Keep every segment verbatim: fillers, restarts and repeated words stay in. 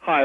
Hi,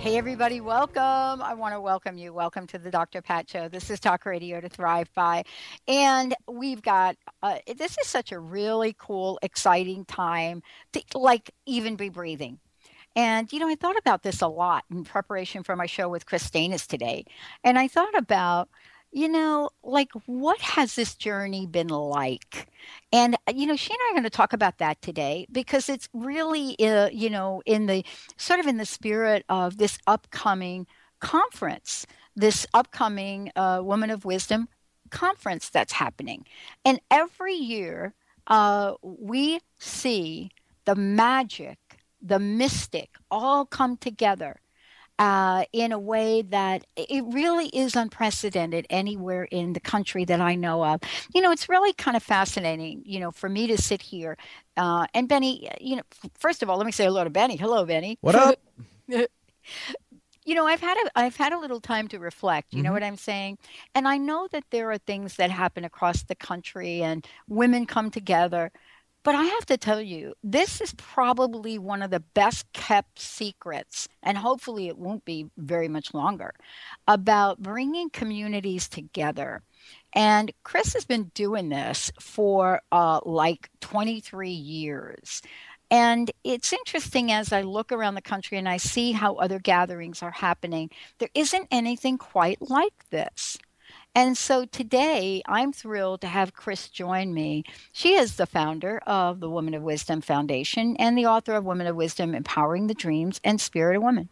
Hey, everybody, welcome. I want to welcome you. Welcome to the Doctor Pat Show. This is Talk Radio to Thrive By. And we've got, uh, this is such a really cool, exciting time to, like, even be breathing. And, you know, I thought about this a lot in preparation for my show with Kris Steinnes today. And I thought about, you know, like, what has this journey been like? And, you know, she and I are going to talk about that today, because it's really, uh, you know, in the sort of in the spirit of this upcoming conference, this upcoming uh, Woman of Wisdom conference that's happening. And every year uh, we see the magic, the mystic all come together Uh, in a way that it really is unprecedented anywhere in the country that I know of. You know, it's really kind of fascinating, you know, for me to sit here. Uh, and Benny, you know, first of all, let me say hello to Benny. Hello, Benny. What up? You know, I've had a, I've had a little time to reflect, you mm-hmm. know what I'm saying? And I know that there are things that happen across the country and women come together. But I have to tell you, this is probably one of the best kept secrets, and hopefully it won't be very much longer, about bringing communities together. And Kris has been doing this for uh, like twenty-three years. And it's interesting, as I look around the country and I see how other gatherings are happening, there isn't anything quite like this. And so today, I'm thrilled to have Kris join me. She is the founder of the Woman of Wisdom Foundation and the author of Woman of Wisdom, Empowering the Dreams and Spirit of Women.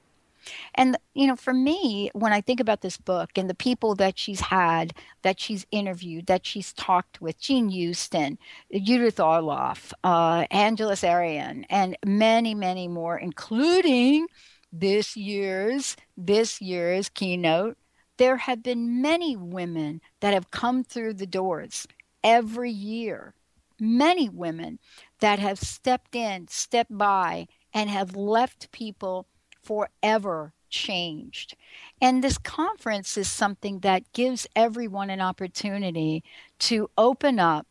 And, you know, for me, when I think about this book and the people that she's had, that she's interviewed, that she's talked with, Jean Houston, Judith Orloff, uh, Angeles Arrien, and many, many more, including this year's, this year's keynote, there have been many women that have come through the doors every year, many women that have stepped in, stepped by, and have left people forever changed. And this conference is something that gives everyone an opportunity to open up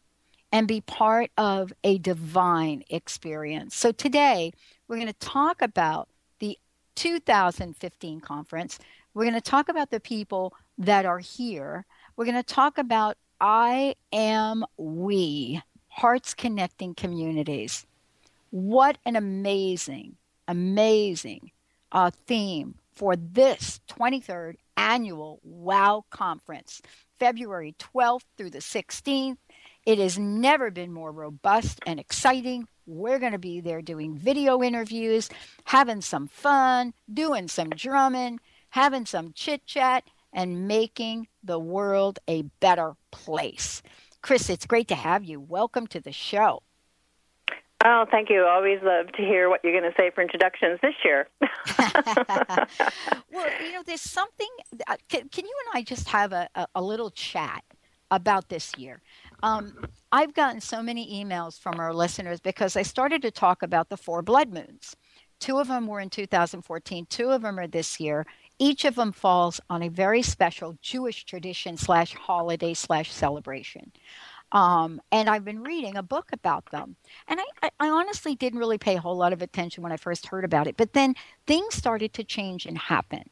and be part of a divine experience. So today, we're going to talk about the two thousand fifteen conference. We're going to talk about the people that are here. We're going to talk about I Am We, Hearts Connecting Communities. What an amazing, amazing uh, theme for this twenty-third annual WOW Conference, February twelfth through the sixteenth. It has never been more robust and exciting. We're going to be there doing video interviews, having some fun, doing some drumming, having some chit-chat, and making the world a better place. Kris, it's great to have you. Welcome to the show. Oh, thank you. Always love to hear what you're going to say for introductions this year. Well, you know, there's something. Can, can you and I just have a, a, a little chat about this year? Um, I've gotten so many emails from our listeners because I started to talk about the four blood moons. Two of them were in two thousand fourteen. Two of them are this year. Each of them falls on a very special Jewish tradition slash holiday slash celebration. Um, and I've been reading a book about them. And I, I honestly didn't really pay a whole lot of attention when I first heard about it. But then things started to change and happen.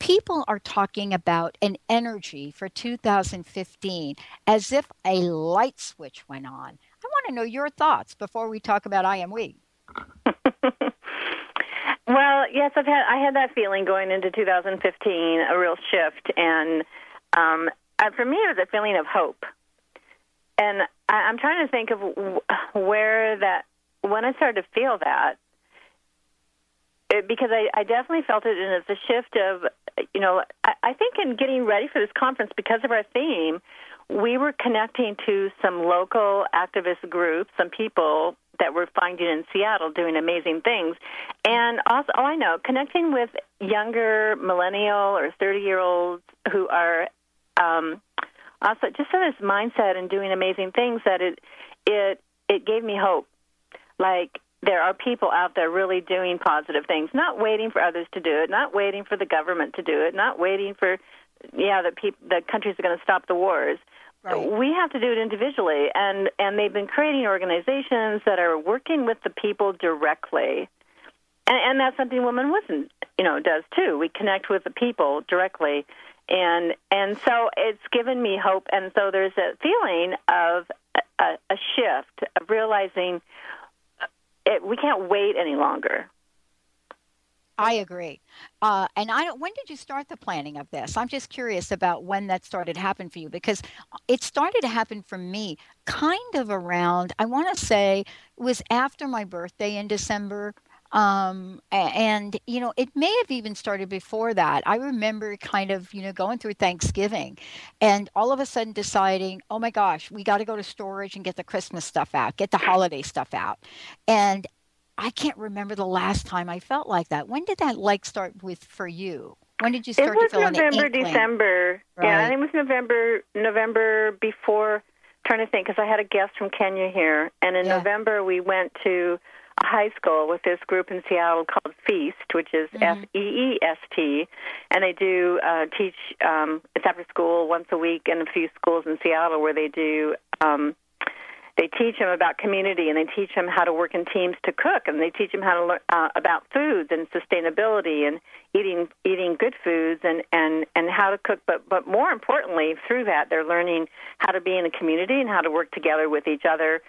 People are talking about an energy for two thousand fifteen as if a light switch went on. I want to know your thoughts before we talk about I Am We. Well, yes, I've had I had that feeling going into two thousand fifteen, a real shift, and um, for me it was a feeling of hope. And I'm trying to think of where that, when I started to feel that, it, because I, I definitely felt it, and it's a shift of, you know, I, I think in getting ready for this conference, because of our theme, we were connecting to some local activist groups, some people that we're finding in Seattle doing amazing things. And also, oh, I know, connecting with younger millennial or thirty-year-olds who are um, also just in this mindset and doing amazing things, that it it it gave me hope. Like, there are people out there really doing positive things, not waiting for others to do it, not waiting for the government to do it, not waiting for, yeah, the, peop- the countries are going to stop the wars. Right. We have to do it individually, and, and they've been creating organizations that are working with the people directly, and, and that's something Woman Wisdom, you know, does too. We connect with the people directly, and and so it's given me hope, and so there's a feeling of a, a shift of realizing it, we can't wait any longer. I agree. Uh, and I don't, when did you start the planning of this? I'm just curious about when that started to happen for you, because it started to happen for me kind of around, I want to say it was after my birthday in December. Um, and, you know, it may have even started before that. I remember kind of, you know, going through Thanksgiving and all of a sudden deciding, oh my gosh, we got to go to storage and get the Christmas stuff out, get the holiday stuff out. And I can't remember the last time I felt like that. When did that like start with for you? When did you start to feel an inkling? It was November, December. Right? Yeah, I think it was November, November before, trying to think, because I had a guest from Kenya here. And in yeah. November, we went to a high school with this group in Seattle called Feast, which is mm-hmm. F E E S T. And they do uh, teach, um, it's after school once a week in a few schools in Seattle where they do um they teach them about community, and they teach them how to work in teams to cook, and they teach them how to learn uh, about foods and sustainability and eating eating good foods and, and, and how to cook. But but more importantly, through that, they're learning how to be in a community and how to work together with each other.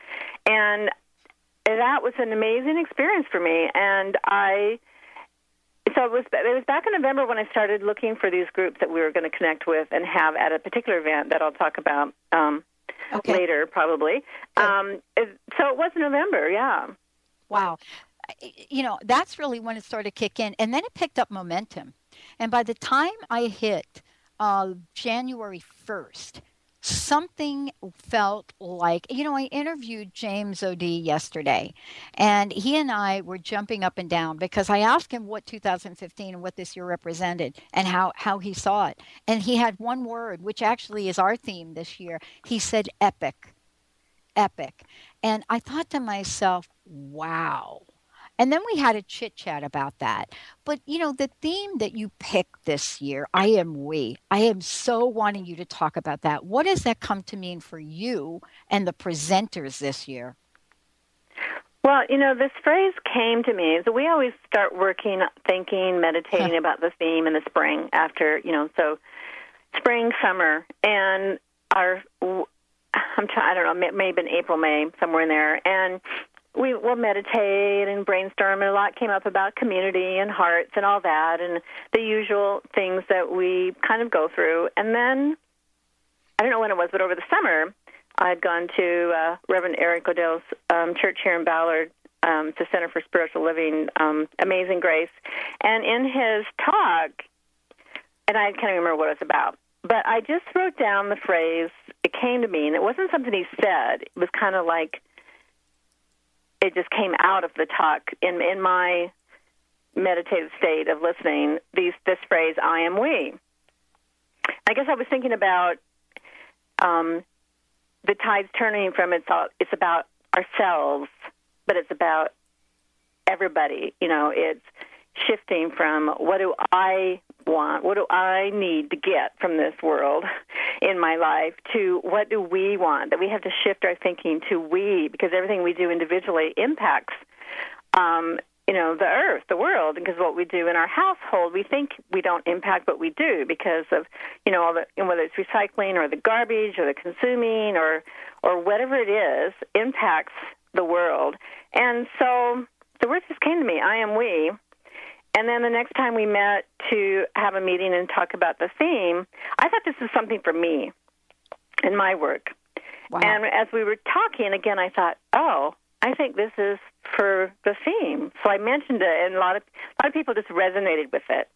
And that was an amazing experience for me. And I so it was it was back in November when I started looking for these groups that we were going to connect with and have at a particular event that I'll talk about Um, Okay. Later, probably. Um, so it was November, yeah. Wow. You know, that's really when it started to kick in. And then it picked up momentum. And by the time I hit uh, January first, something felt like, you know, I interviewed James O'Dea yesterday, and he and I were jumping up and down because I asked him what two thousand fifteen and what this year represented and how, how he saw it. And he had one word, which actually is our theme this year. He said, epic, epic. And I thought to myself, wow. And then we had a chit chat about that. But, you know, the theme that you picked this year, I Am We, I am so wanting you to talk about that. What does that come to mean for you and the presenters this year? Well, you know, this phrase came to me. So we always start working, thinking, meditating huh. about the theme in the spring after, you know, so spring, summer, and our, I'm trying, I don't know, it may have been April, May, somewhere in there. And we will meditate and brainstorm, and a lot came up about community and hearts and all that and the usual things that we kind of go through. And then, I don't know when it was, but over the summer, I had gone to uh, Reverend Eric Odell's um, church here in Ballard, um, the Center for Spiritual Living, um, Amazing Grace. And in his talk, and I can't remember what it was about, but I just wrote down the phrase, it came to me, and it wasn't something he said. It was kind of like, it just came out of the talk in in my meditative state of listening, these, this phrase, I am we. I guess I was thinking about um, the tides turning from it's, all, it's about ourselves, but it's about everybody. You know, it's shifting from what do I want, what do I need to get from this world in my life, to what do we want, that we have to shift our thinking to we, because everything we do individually impacts um, you know, the earth, the world, because what we do in our household, we think we don't impact, but we do because of, you know, all the, whether it's recycling or the garbage or the consuming or, or whatever it is, impacts the world. And so the words just came to me, I am we. And then the next time we met to have a meeting and talk about the theme, I thought this was something for me in my work. Wow. And as we were talking, again, I thought, oh, I think this is for the theme. So I mentioned it, and a lot of a lot of people just resonated with it.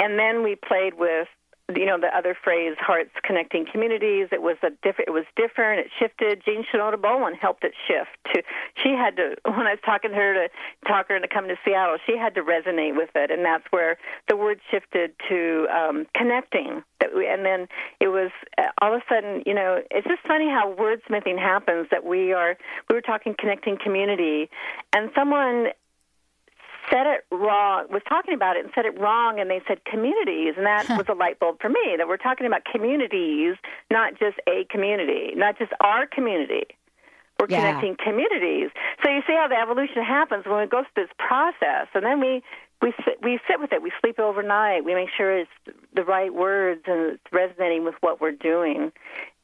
And then we played with, you know, the other phrase, Hearts Connecting Communities. It was a different. It was different. It shifted. Jean Shinoda Bolen helped it shift. To, she had to, when I was talking to her to talk her into coming to Seattle, she had to resonate with it, and that's where the word shifted to um, connecting. That we, and then it was uh, all of a sudden, you know, it's just funny how wordsmithing happens. That we are, we were talking connecting community, and someone said it wrong, was talking about it and said it wrong, and they said communities, and that was a light bulb for me, that we're talking about communities, not just a community, not just our community. We're yeah. connecting communities. So you see how the evolution happens when we go through this process, and then we, we, sit, we sit with it. We sleep overnight. We make sure it's the right words and it's resonating with what we're doing.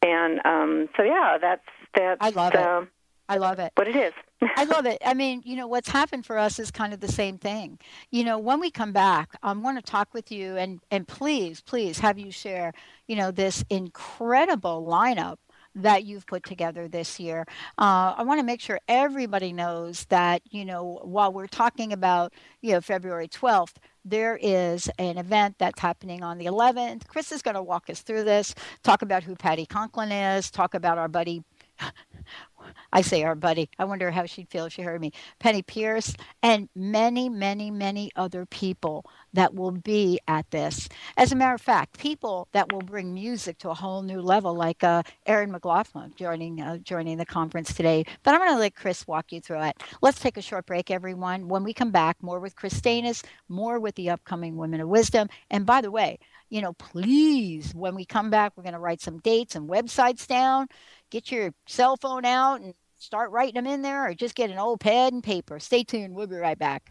And um, so, yeah, that's, that's I love um, it. I love it. But it is. I love it. I mean, you know, what's happened for us is kind of the same thing. You know, when we come back, I want to talk with you and, and please, please have you share, you know, this incredible lineup that you've put together this year. Uh, I want to make sure everybody knows that, you know, while we're talking about, you know, February twelfth, there is an event that's happening on the eleventh. Kris is going to walk us through this, talk about who Patty Conklin is, talk about our buddy I say our buddy. I wonder how she'd feel if she heard me. Penny Pierce and many, many, many other people that will be at this. As a matter of fact, people that will bring music to a whole new level, like uh, Erin McLaughlin joining uh, joining the conference today. But I'm going to let Kris walk you through it. Let's take a short break, everyone. When we come back, more with Kris Steinnes, more with the upcoming Women of Wisdom. And by the way, you know, please, when we come back, we're going to write some dates and websites down. Get your cell phone out and start writing them in there, or just get an old pad and paper. Stay tuned. We'll be right back.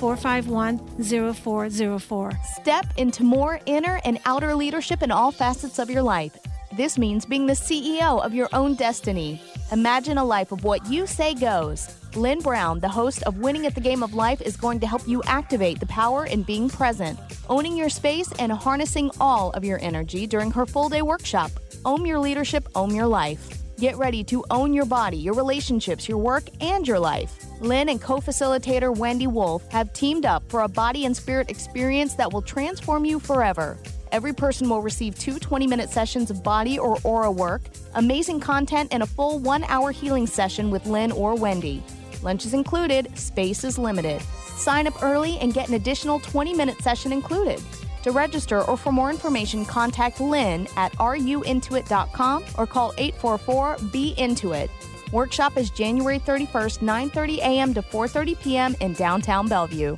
four five one, zero four zero four. Step into more inner and outer leadership in all facets of your life. This means being the C E O of your own destiny. Imagine a life of what you say goes. Lynn Brown, the host of Winning at the Game of Life, is going to help you activate the power in being present, owning your space, and harnessing all of your energy during her full-day workshop, Own Your Leadership, Own Your Life. Get ready to own your body, your relationships, your work, and your life. Lynn and co-facilitator Wendy Wolf have teamed up for a body and spirit experience that will transform you forever. Every person will receive two twenty-minute sessions of body or aura work, amazing content, and a full one-hour healing session with Lynn or Wendy. Lunch is included. Space is limited. Sign up early and get an additional twenty-minute session included. To register or for more information, contact Lynn at r u intuit dot com or call eight four four, B E intuit. Workshop is January thirty-first, nine thirty a.m. to four thirty p.m. in downtown Bellevue.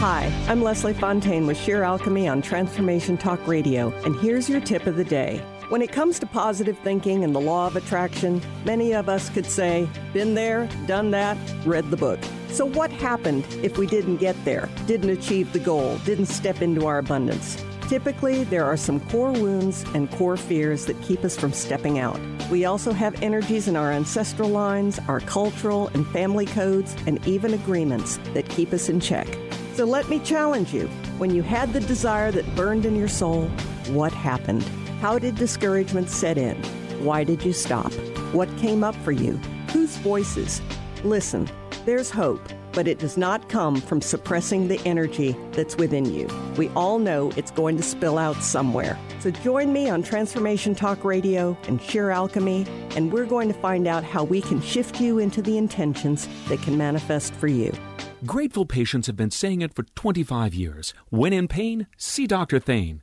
Hi, I'm Leslie Fontaine with Sheer Alchemy on Transformation Talk Radio, and here's your tip of the day. When it comes to positive thinking and the law of attraction, many of us could say, been there, done that, read the book. So what happened if we didn't get there, didn't achieve the goal, didn't step into our abundance? Typically, there are some core wounds and core fears that keep us from stepping out. We also have energies in our ancestral lines, our cultural and family codes, and even agreements that keep us in check. So let me challenge you. When you had the desire that burned in your soul, what happened? How did discouragement set in? Why did you stop? What came up for you? Whose voices? Listen, There's hope, but it does not come from suppressing the energy that's within you. We all know it's going to spill out somewhere. So join me on Transformation Talk Radio and Sheer Alchemy, and we're going to find out how we can shift you into the intentions that can manifest for you. Grateful patients have been saying it for twenty-five years. When in pain, see Doctor Thane.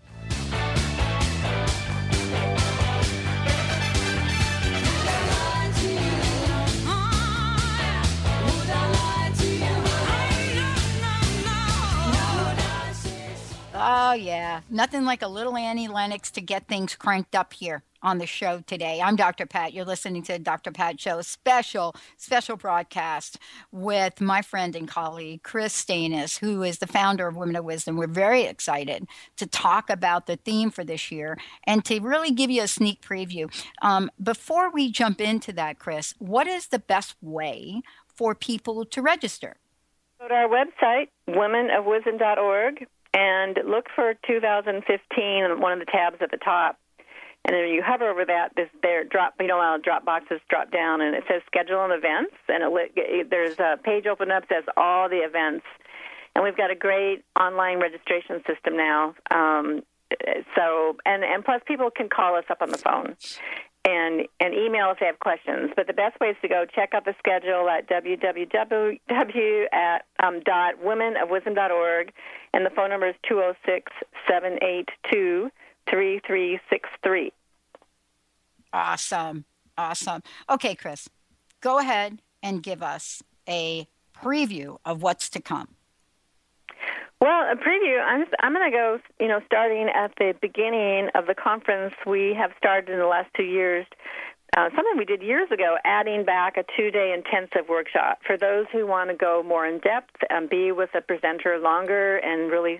Oh, yeah. Nothing like a little Annie Lennox to get things cranked up here on the show today. I'm Doctor Pat. You're listening to the Doctor Pat Show, special, special broadcast with my friend and colleague, Kris Steinnes, who is the founder of Women of Wisdom. We're very excited to talk about the theme for this year and to really give you a sneak preview. Um, before we jump into that, Kris, what is the best way for people to register? Go to our website, women of wisdom dot org. And look for two thousand fifteen on one of the tabs at the top. And then when you hover over that, this there drop, you know, how drop boxes drop down, and it says schedule and events. And it, it, there's a page open up that says all the events. And we've got a great online registration system now. Um, so and, and plus people can call us up on the phone and, and email if they have questions. But the best way is to go check out the schedule at w w w dot women of wisdom dot org. And the phone number is two oh six, seven eight two, three three six three. Awesome. Awesome. Okay, Kris, go ahead and give us a preview of what's to come. Well, a preview, I'm, I'm going to go, you know, starting at the beginning of the conference. We have started in the last two years, uh, something we did years ago, adding back a two-day intensive workshop for those who want to go more in-depth and be with a presenter longer and really,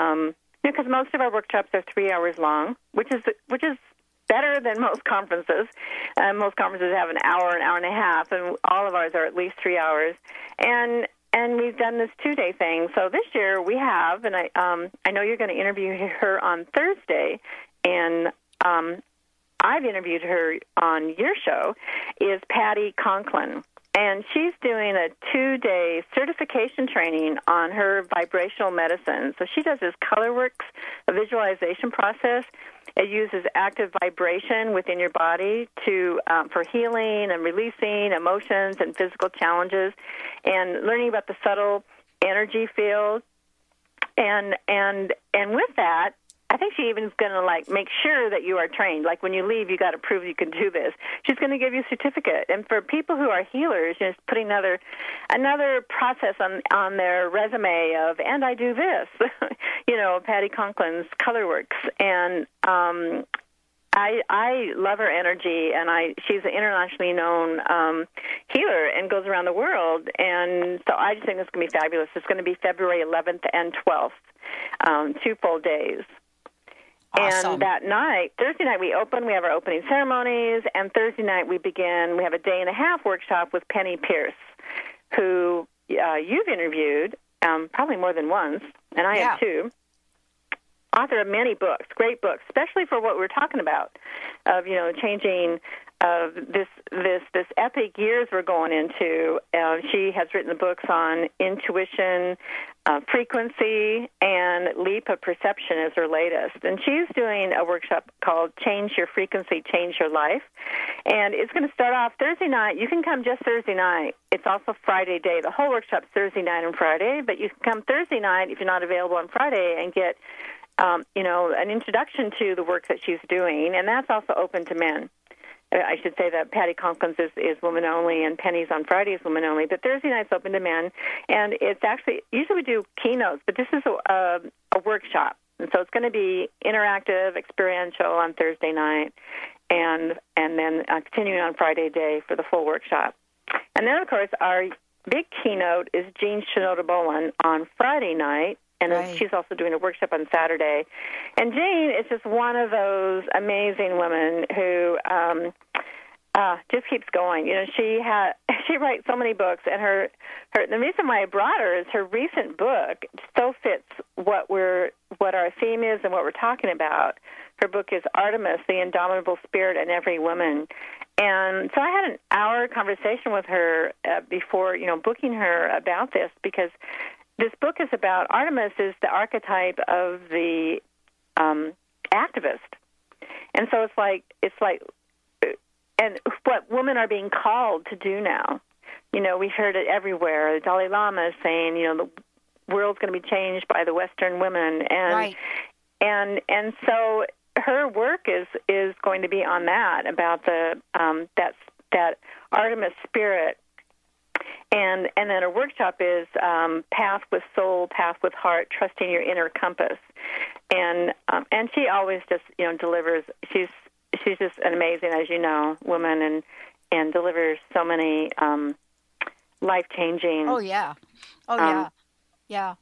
um, you know, because most of our workshops are three hours long, which is which is better than most conferences. Uh, most conferences have an hour, an hour and a half, and all of ours are at least three hours. And And we've done this two-day thing. So this year we have, and I um, I know you're going to interview her on Thursday, and um, I've interviewed her on your show, is Patty Conklin. And she's doing a two-day certification training on her vibrational medicine. So she does this ColorWorks, a visualization process. It uses active vibration within your body to um, for healing and releasing emotions and physical challenges, and learning about the subtle energy field. And and and with that, I think she even is going to like make sure that you are trained. Like when you leave, you got to prove you can do this. She's going to give you a certificate. And for people who are healers, you know, just putting another another process on on their resume of, and I do this, you know, Patty Conklin's ColorWorks. And um, I I love her energy, and I she's an internationally known um, healer and goes around the world. And so I just think it's going to be fabulous. It's going to be February eleventh and twelfth, um, two full days. Awesome. And that night, Thursday night, we open. We have our opening ceremonies, and Thursday night we begin. We have a day and a half workshop with Penny Pierce, who uh, you've interviewed um, probably more than once, and I yeah. have too. Author of many books, great books, especially for what we're talking about, of you know changing of uh, this this this epic years we're going into. Uh, she has written the books on intuition. Uh, frequency and Leap of Perception is her latest. And she's doing a workshop called Change Your Frequency, Change Your Life. And it's going to start off Thursday night. You can come just Thursday night. It's also Friday day. The whole workshop's Thursday night and Friday, but you can come Thursday night if you're not available on Friday and get, um, you know, an introduction to the work that she's doing. And that's also open to men. I should say that Patty Conklin's is, is women only, and Penny's on Friday is women only. But Thursday night's open to men, and it's actually usually we do keynotes, but this is a, a, a workshop, and so it's going to be interactive, experiential on Thursday night, and and then uh, continuing on Friday day for the full workshop. And then of course our big keynote is Jean Shinoda Bolen on Friday night And right. she's also doing a workshop on Saturday. And Jane is just one of those amazing women who um, uh, just keeps going. You know, she ha- she writes so many books, and her, her the reason why I brought her is her recent book so fits what we're what our theme is and what we're talking about. Her book is Artemis: The Indomitable Spirit in Every Woman. And so I had an hour conversation with her uh, before, you know, booking her about this, because this book is about Artemis is the archetype of the um, activist, and so it's like it's like, and what women are being called to do now. You know, we've heard it everywhere. The Dalai Lama is saying, you know, the world's going to be changed by the Western women, and right. and and so her work is is going to be on that, about the um, that that Artemis spirit. And and then her workshop is um, Path with Soul, Path with Heart, Trusting Your Inner Compass. And um, and she always just, you know, delivers. She's she's just an amazing, as you know, woman, and and delivers so many um, life-changing. Oh, yeah. Oh, um, yeah. Yeah.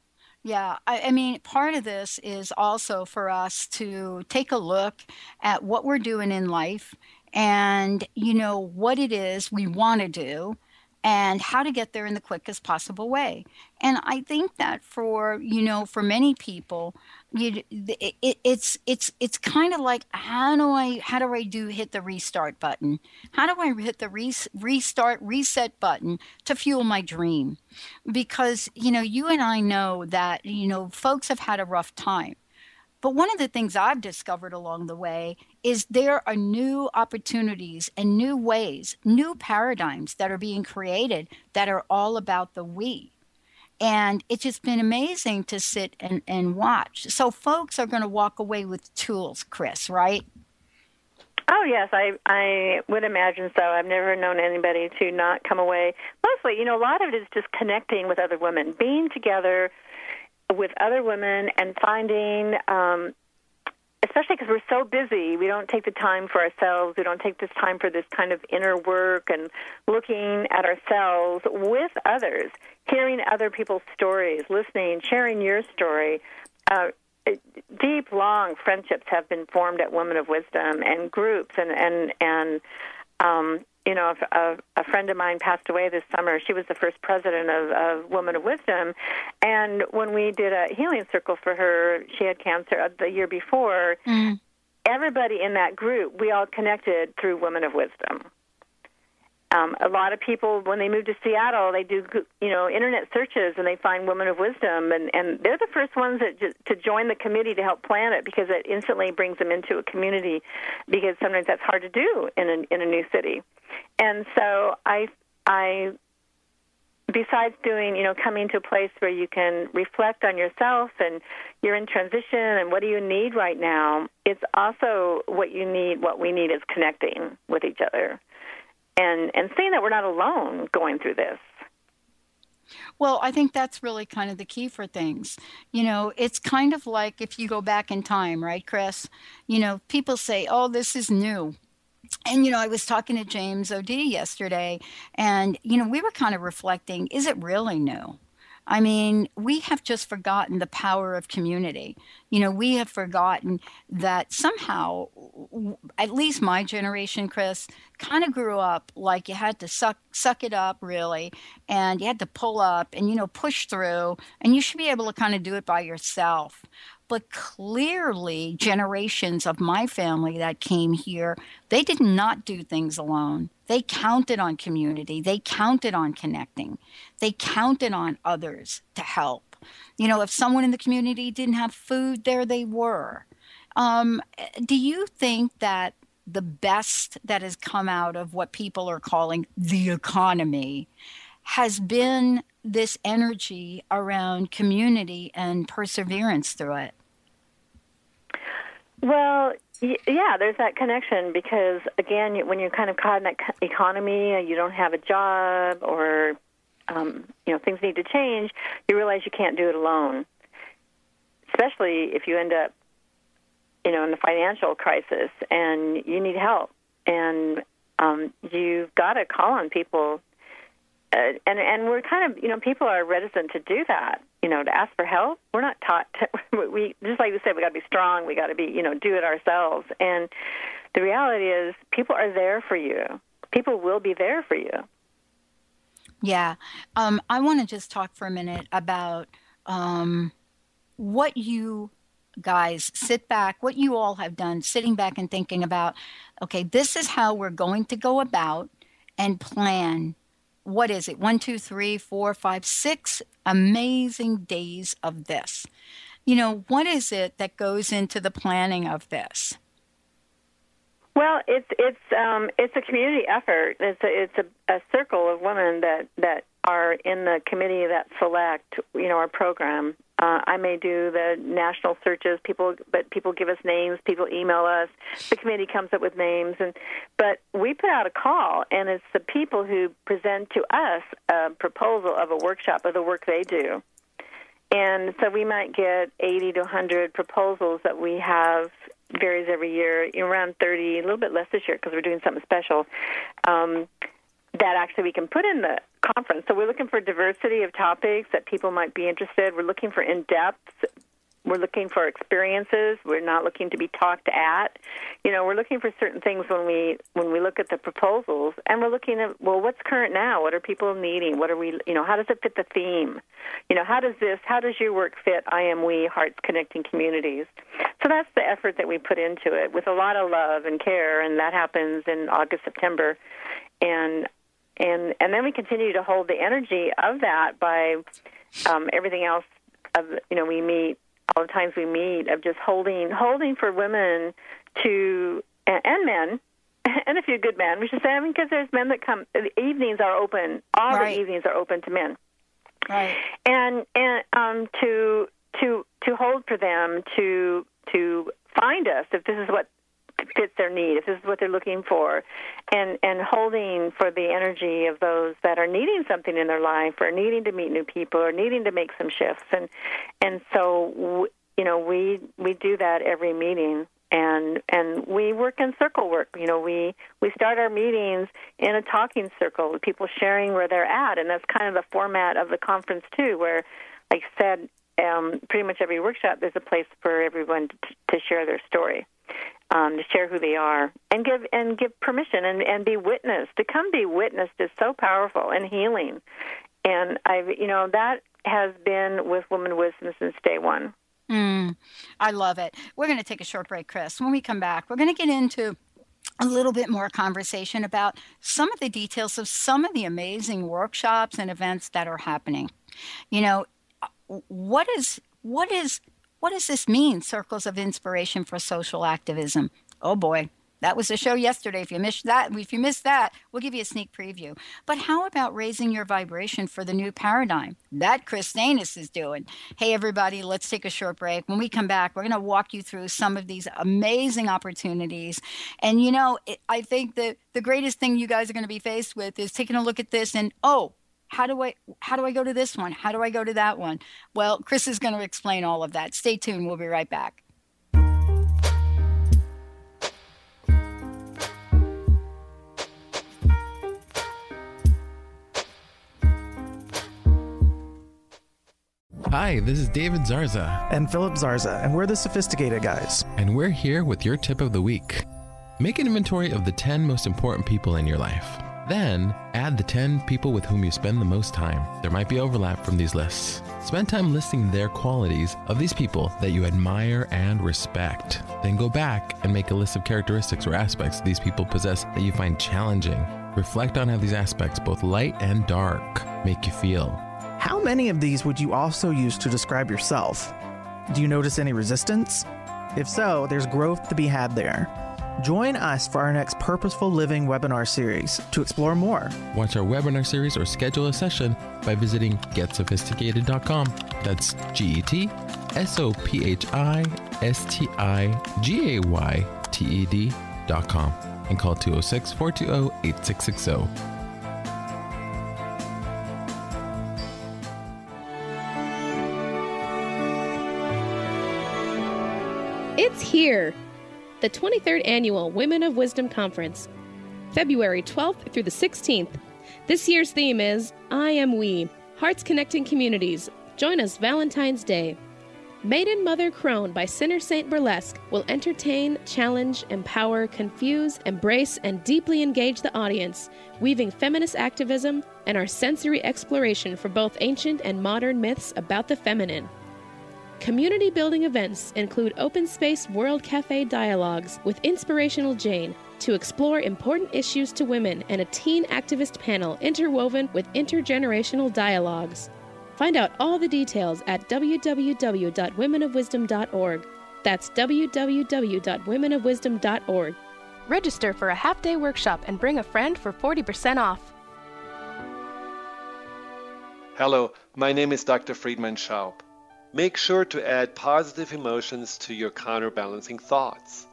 Yeah. I, I mean, part of this is also for us to take a look at what we're doing in life and, you know, what it is we want to do, and how to get there in the quickest possible way. And I think that for, you know, for many people, you, it, it's it's it's kind of like, how do I how do I do hit the restart button? How do I hit the re- restart, reset button to fuel my dream? Because, you know, you and I know that, you know, folks have had a rough time. But one of the things I've discovered along the way is there are new opportunities and new ways, new paradigms that are being created that are all about the we. And it's just been amazing to sit and, and watch. So folks are going to walk away with tools, Kris, right? Oh, yes, I I would imagine so. I've never known anybody to not come away. Mostly, you know, a lot of it is just connecting with other women, being together with other women, and finding, um, especially because we're so busy, we don't take the time for ourselves, we don't take this time for this kind of inner work and looking at ourselves with others, hearing other people's stories, listening, sharing your story. Uh, deep, long friendships have been formed at Women of Wisdom, and groups, and, and, and um, you know, a, a friend of mine passed away this summer. She was the first president of, of Woman of Wisdom. And when we did a healing circle for her, she had cancer the year before. Mm. Everybody in that group, we all connected through Women of Wisdom. Um, a lot of people, when they move to Seattle, they do, you know, internet searches, and they find Women of Wisdom. And, and they're the first ones that just, to join the committee to help plan it, because it instantly brings them into a community, because sometimes that's hard to do in a, in a new city. And so I, I, besides doing, you know, coming to a place where you can reflect on yourself and you're in transition and what do you need right now, it's also what you need, what we need is connecting with each other. And, and seeing that we're not alone going through this. Well, I think that's really kind of the key for things. You know, it's kind of like if you go back in time, right, Kris? You know, people say, oh, this is new. And, you know, I was talking to James O'Dea yesterday, and, you know, we were kind of reflecting, is it really new? I mean, we have just forgotten the power of community. You know, we have forgotten that somehow, at least my generation, Kris, kind of grew up like you had to suck suck it up, really, and you had to pull up and, you know, push through, and you should be able to kind of do it by yourself. But clearly, generations of my family that came here, they did not do things alone. They counted on community. They counted on connecting. They counted on others to help. You know, if someone in the community didn't have food, there they were. Um, do you think that the best that has come out of what people are calling the economy has been this energy around community and perseverance through it? Well, yeah, there's that connection, because, again, when you're kind of caught in that economy, you don't have a job, or, um, you know, things need to change, you realize you can't do it alone, especially if you end up, you know, in the financial crisis and you need help. And um, you've got to call on people Uh, and and we're kind of, you know, people are reticent to do that, you know, to ask for help. We're not taught to, we, just like you said, we got to be strong, we got to be, you know, do it ourselves. And the reality is people are there for you. People will be there for you. Yeah. Um, I want to just talk for a minute about um, what you guys sit back, what you all have done, sitting back and thinking about, okay, this is how we're going to go about and plan. What is it? One, two, three, four, five, six amazing days of this. You know, what is it that goes into the planning of this? Well, it's it's um, it's a community effort. It's a, it's a, a circle of women that, that are in the committee that select, you know, our program. Uh, I may do the national searches, people, but people give us names, people email us. The committee comes up with names, and but we put out a call, and it's the people who present to us a proposal of a workshop of the work they do. And so we might get eighty to one hundred proposals that we have, varies every year, around thirty, a little bit less this year because we're doing something special, um, that actually we can put in the conference. So we're looking for diversity of topics that people might be interested. We're looking for in-depth. We're looking for experiences. We're not looking to be talked at. You know, we're looking for certain things when we when we look at the proposals, and we're looking at, well, what's current now? What are people needing? What are we, you know, how does it fit the theme? You know, how does this, how does your work fit I Am We, Hearts Connecting Communities? So that's the effort that we put into it with a lot of love and care, and that happens in August, September. And and and then we continue to hold the energy of that by um, everything else, of, you know, we meet. All the times we meet, of just holding, holding for women to, and, and men, and a few good men, we should say, I mean, because there's men that come, the evenings are open, all right. The evenings are open to men. Right. And, and um, to, to, to hold for them to, to find us, if this is what fits their need, if this is what they're looking for, and, and holding for the energy of those that are needing something in their life, or needing to meet new people, or needing to make some shifts. And and so, w- you know, we we do that every meeting, and and we work in circle work. You know, we, we start our meetings in a talking circle with people sharing where they're at, and that's kind of the format of the conference, too, where, like I said, um, pretty much every workshop there's a place for everyone to, to share their story. Um, to share who they are, and give and give permission, and, and be witnessed. To come be witnessed is so powerful and healing. And I've, you know, that has been with Woman Wisdom since day one. Mm, I love it. We're going to take a short break, Kris. When we come back, we're going to get into a little bit more conversation about some of the details of some of the amazing workshops and events that are happening. You know, what is what is What does this mean, Circles of Inspiration for Social Activism? Oh, boy. That was the show yesterday. If you missed that, if you missed that, we'll give you a sneak preview. But how about raising your vibration for the new paradigm that Kris Steinnes is doing? Hey, everybody, let's take a short break. When we come back, we're going to walk you through some of these amazing opportunities. And, you know, it, I think that the greatest thing you guys are going to be faced with is taking a look at this and, oh, How do I how do I go to this one? How do I go to that one? Well, Kris is going to explain all of that. Stay tuned. We'll be right back. Hi, this is David Zarza. And Philip Zarza, and we're the Sophisticated Guys. And we're here with your tip of the week. Make an inventory of the ten most important people in your life. Then, add the ten people with whom you spend the most time. There might be overlap from these lists. Spend time listing their qualities of these people that you admire and respect. Then go back and make a list of characteristics or aspects these people possess that you find challenging. Reflect on how these aspects, both light and dark, make you feel. How many of these would you also use to describe yourself? Do you notice any resistance? If so, there's growth to be had there. Join us for our next Purposeful Living webinar series to explore more. Watch our webinar series or schedule a session by visiting get sophisticated dot com. That's G E T S O P H I S T I G A Y T E D dot com and call two oh six, four two zero, eight six six zero. It's here. The twenty-third Annual Women of Wisdom Conference, February twelfth through the sixteenth This year's theme is I Am We, Hearts Connecting Communities. Join us Valentine's Day. Maiden Mother Crone by Sinner Saint Burlesque will entertain, challenge, empower, confuse, embrace, and deeply engage the audience, weaving feminist activism and our sensory exploration for both ancient and modern myths about the feminine. Community-building events include open-space World Cafe dialogues with Inspirational Jane to explore important issues to women and a teen activist panel interwoven with intergenerational dialogues. Find out all the details at w w w dot women of wisdom dot org. That's w w w dot women of wisdom dot org. Register for a half-day workshop and bring a friend for forty percent off. Hello, my name is Doctor Friedman Schaub. Make sure to add positive emotions to your counterbalancing thoughts.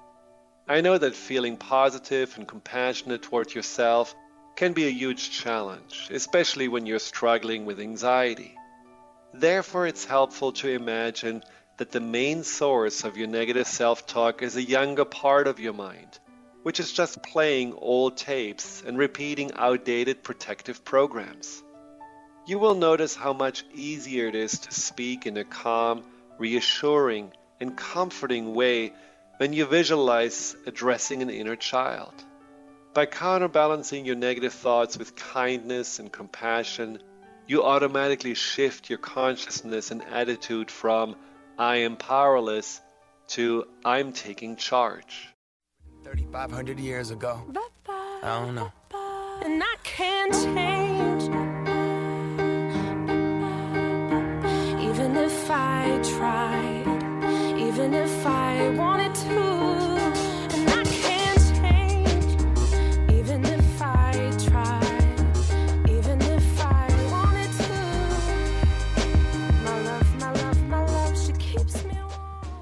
I know that feeling positive and compassionate toward yourself can be a huge challenge, especially when you're struggling with anxiety. Therefore, it's helpful to imagine that the main source of your negative self-talk is a younger part of your mind, which is just playing old tapes and repeating outdated protective programs. You will notice how much easier it is to speak in a calm, reassuring, and comforting way when you visualize addressing an inner child. By counterbalancing your negative thoughts with kindness and compassion, you automatically shift your consciousness and attitude from I am powerless to I'm taking charge. thirty-five hundred years ago. Bye-bye, I don't know. Bye-bye. And I can't change. Bye-bye, bye-bye. Even if I tried, even if I wanted to.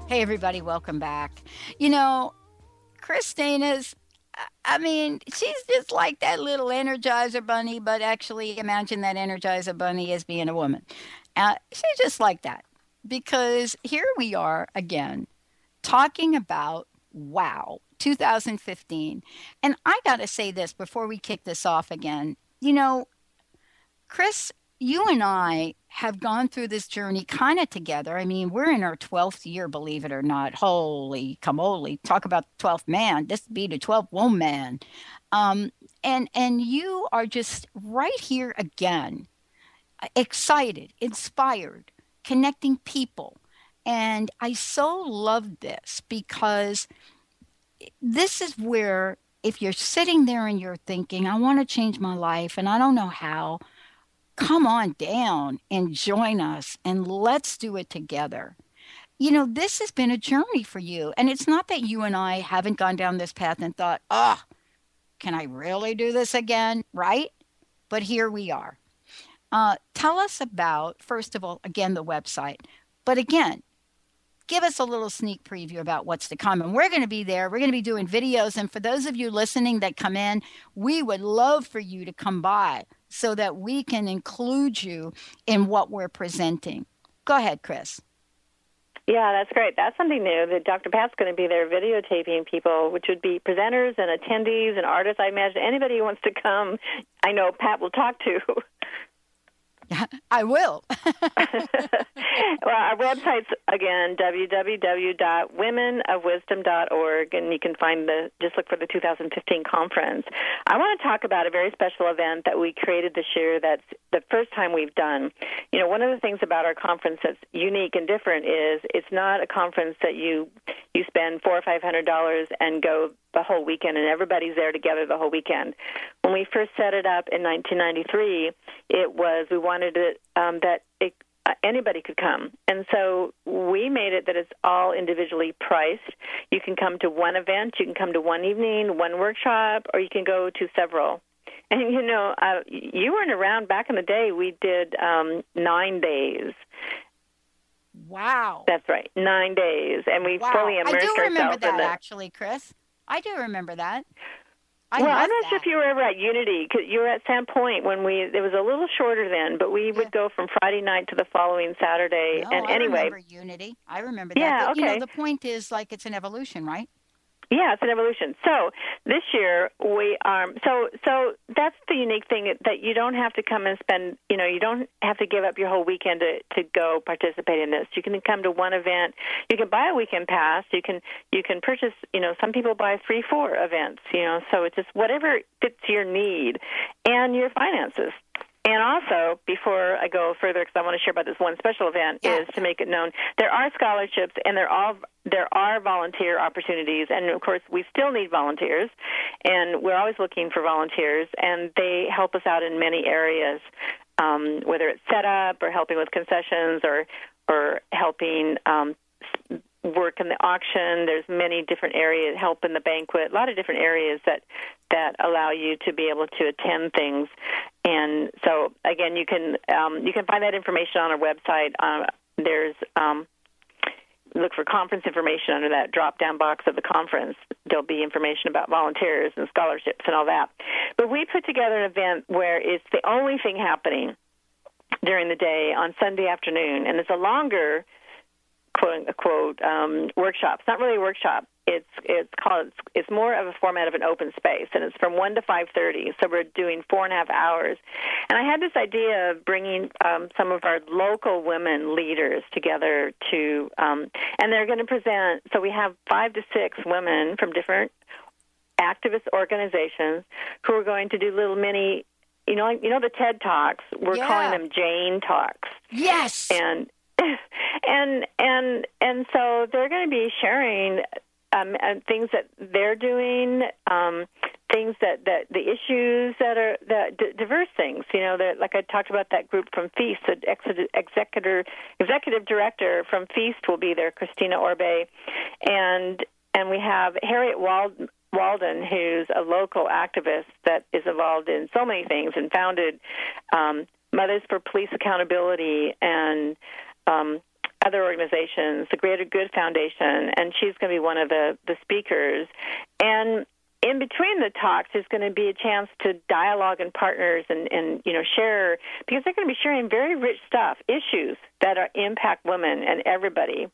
Hey, everybody, welcome back. You know, Kris Steinnes, I mean, she's just like that little Energizer bunny, but actually imagine that Energizer bunny as being a woman. Uh, she's just like that, because here we are again talking about WOW twenty fifteen. And I got to say this before we kick this off again. You know, Kris, you and I have gone through this journey kind of together. I mean, we're in our twelfth year, believe it or not. Holy camole. Talk about the twelfth man. This would be the twelfth woman. Um, and, and you are just right here again, excited, inspired, connecting people. And I so love this, because this is where, if you're sitting there and you're thinking, I want to change my life and I don't know how, come on down and join us, and let's do it together. You know, this has been a journey for you. And it's not that you and I haven't gone down this path and thought, oh, can I really do this again? Right? But here we are. Uh, tell us about, first of all, again, the website. But again, give us a little sneak preview about what's to come. And we're going to be there. We're going to be doing videos. And for those of you listening that come in, we would love for you to come by, so that we can include you in what we're presenting. Go ahead, Kris. Yeah, that's great. That's something new, that Doctor Pat's going to be there videotaping people, which would be presenters and attendees and artists. I imagine anybody who wants to come, I know Pat will talk to. I will. Well, our website's, again, w w w dot women of wisdom dot org, and you can find the, just look for the two thousand fifteen conference. I want to talk about a very special event that we created this year that's the first time we've done. You know, one of the things about our conference that's unique and different is it's not a conference that you you spend four or five hundred dollars and go the whole weekend, and everybody's there together the whole weekend. When we first set it up in nineteen ninety-three, it was, we wanted it um, that it, uh, anybody could come. And so we made it that it's all individually priced. You can come to one event, you can come to one evening, one workshop, or you can go to several. And, you know, uh, you weren't around back in the day. We did um, nine days. Wow. That's right, nine days. And we wow. fully immersed ourselves in it. I do remember that, the- actually, Kris. I do remember that. I well, I'm not that. sure if you were ever at Unity, because you were at Sandpoint when we, it was a little shorter then, but we yeah. would go from Friday night to the following Saturday. No, and I anyway. I remember Unity. I remember that. Yeah, but, okay. You know, the point is, like, it's an evolution, right? Yeah, it's an evolution. So this year we are. Um, so so that's the unique thing, that you don't have to come and spend. You know, you don't have to give up your whole weekend to, to go participate in this. You can come to one event. You can buy a weekend pass. You can you can purchase. You know, some people buy three, four events. You know, so it's just whatever fits your need and your finances. And also, before I go further, because I want to share about this one special event, yeah. is to make it known there are scholarships and there are there are volunteer opportunities. And of course, we still need volunteers, and we're always looking for volunteers, and they help us out in many areas, um, whether it's setup or helping with concessions or or helping. Um, work in the auction. There's many different areas, help in the banquet, a lot of different areas that that allow you to be able to attend things. And so, again, you can um, you can find that information on our website. Uh, there's um, look for conference information under that drop-down box of the conference. There'll be information about volunteers and scholarships and all that. But we put together an event where it's the only thing happening during the day on Sunday afternoon, and it's a longer quote-unquote um, workshops. Not really a workshop. It's it's called. It's more of a format of an open space, and it's from one to five thirty. So we're doing four and a half hours. And I had this idea of bringing um, some of our local women leaders together to, um, and they're going to present. So we have five to six women from different activist organizations who are going to do little mini. You know, you know the TED Talks. We're yeah. calling them Jane Talks. Yes. And. And and and so they're going to be sharing um, things that they're doing, um, things that, that the issues that are that d- diverse things. You know, that like I talked about that group from Feast, the ex- executor executive director from Feast will be there, Christina Orbe, and and we have Harriet Walden. Walden, who's a local activist that is involved in so many things and founded um, Mothers for Police Accountability and um, other organizations, the Greater Good Foundation, and she's going to be one of the, the speakers. And in between the talks is going to be a chance to dialogue and partners and, and, you know, share, because they're going to be sharing very rich stuff, issues that are impact women and everybody.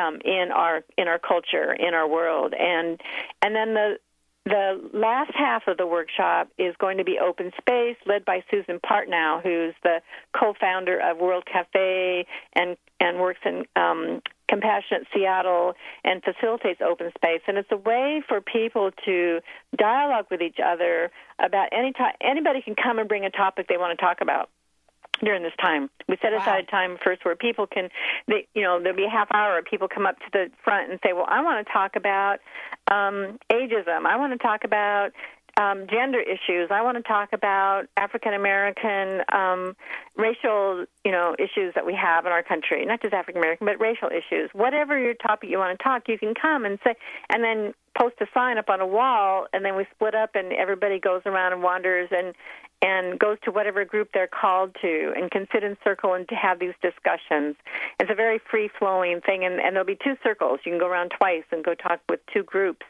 Um, in our in our culture, in our world, and and then the the last half of the workshop is going to be open space, led by Susan Partnow, who's the co-founder of World Cafe and and works in um, Compassionate Seattle and facilitates open space. And it's a way for people to dialogue with each other about any to- anybody can come and bring a topic they want to talk about. During this time, we set aside wow. time first where people can, they, you know, there'll be a half hour. People come up to the front and say, "Well, I want to talk about um, ageism. I want to talk about um, gender issues. I want to talk about African American um, racial, you know, issues that we have in our country. Not just African American, but racial issues. Whatever your topic you want to talk, you can come and say, and then." Post a sign up on a wall, and then we split up, and everybody goes around and wanders and and goes to whatever group they're called to and can sit in circle and to have these discussions. It's a very free-flowing thing, and, and there'll be two circles. You can go around twice and go talk with two groups,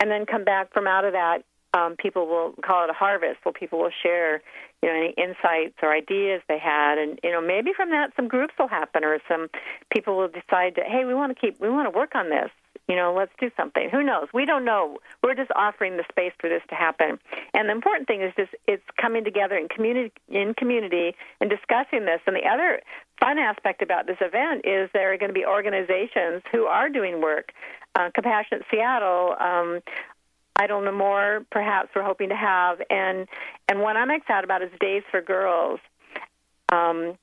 and then come back from out of that. Um, people will call it a harvest, where people will share, you know, any insights or ideas they had, and you know, maybe from that some groups will happen, or some people will decide that, hey, we want to keep, we want to work on this. You know, let's do something. Who knows? We don't know. We're just offering the space for this to happen. And the important thing is just it's coming together in community, in community and discussing this. And the other fun aspect about this event is there are going to be organizations who are doing work. Uh, Compassionate Seattle, um, I Don't Know More, perhaps we're hoping to have. And and one I'm excited about is Days for Girls. Um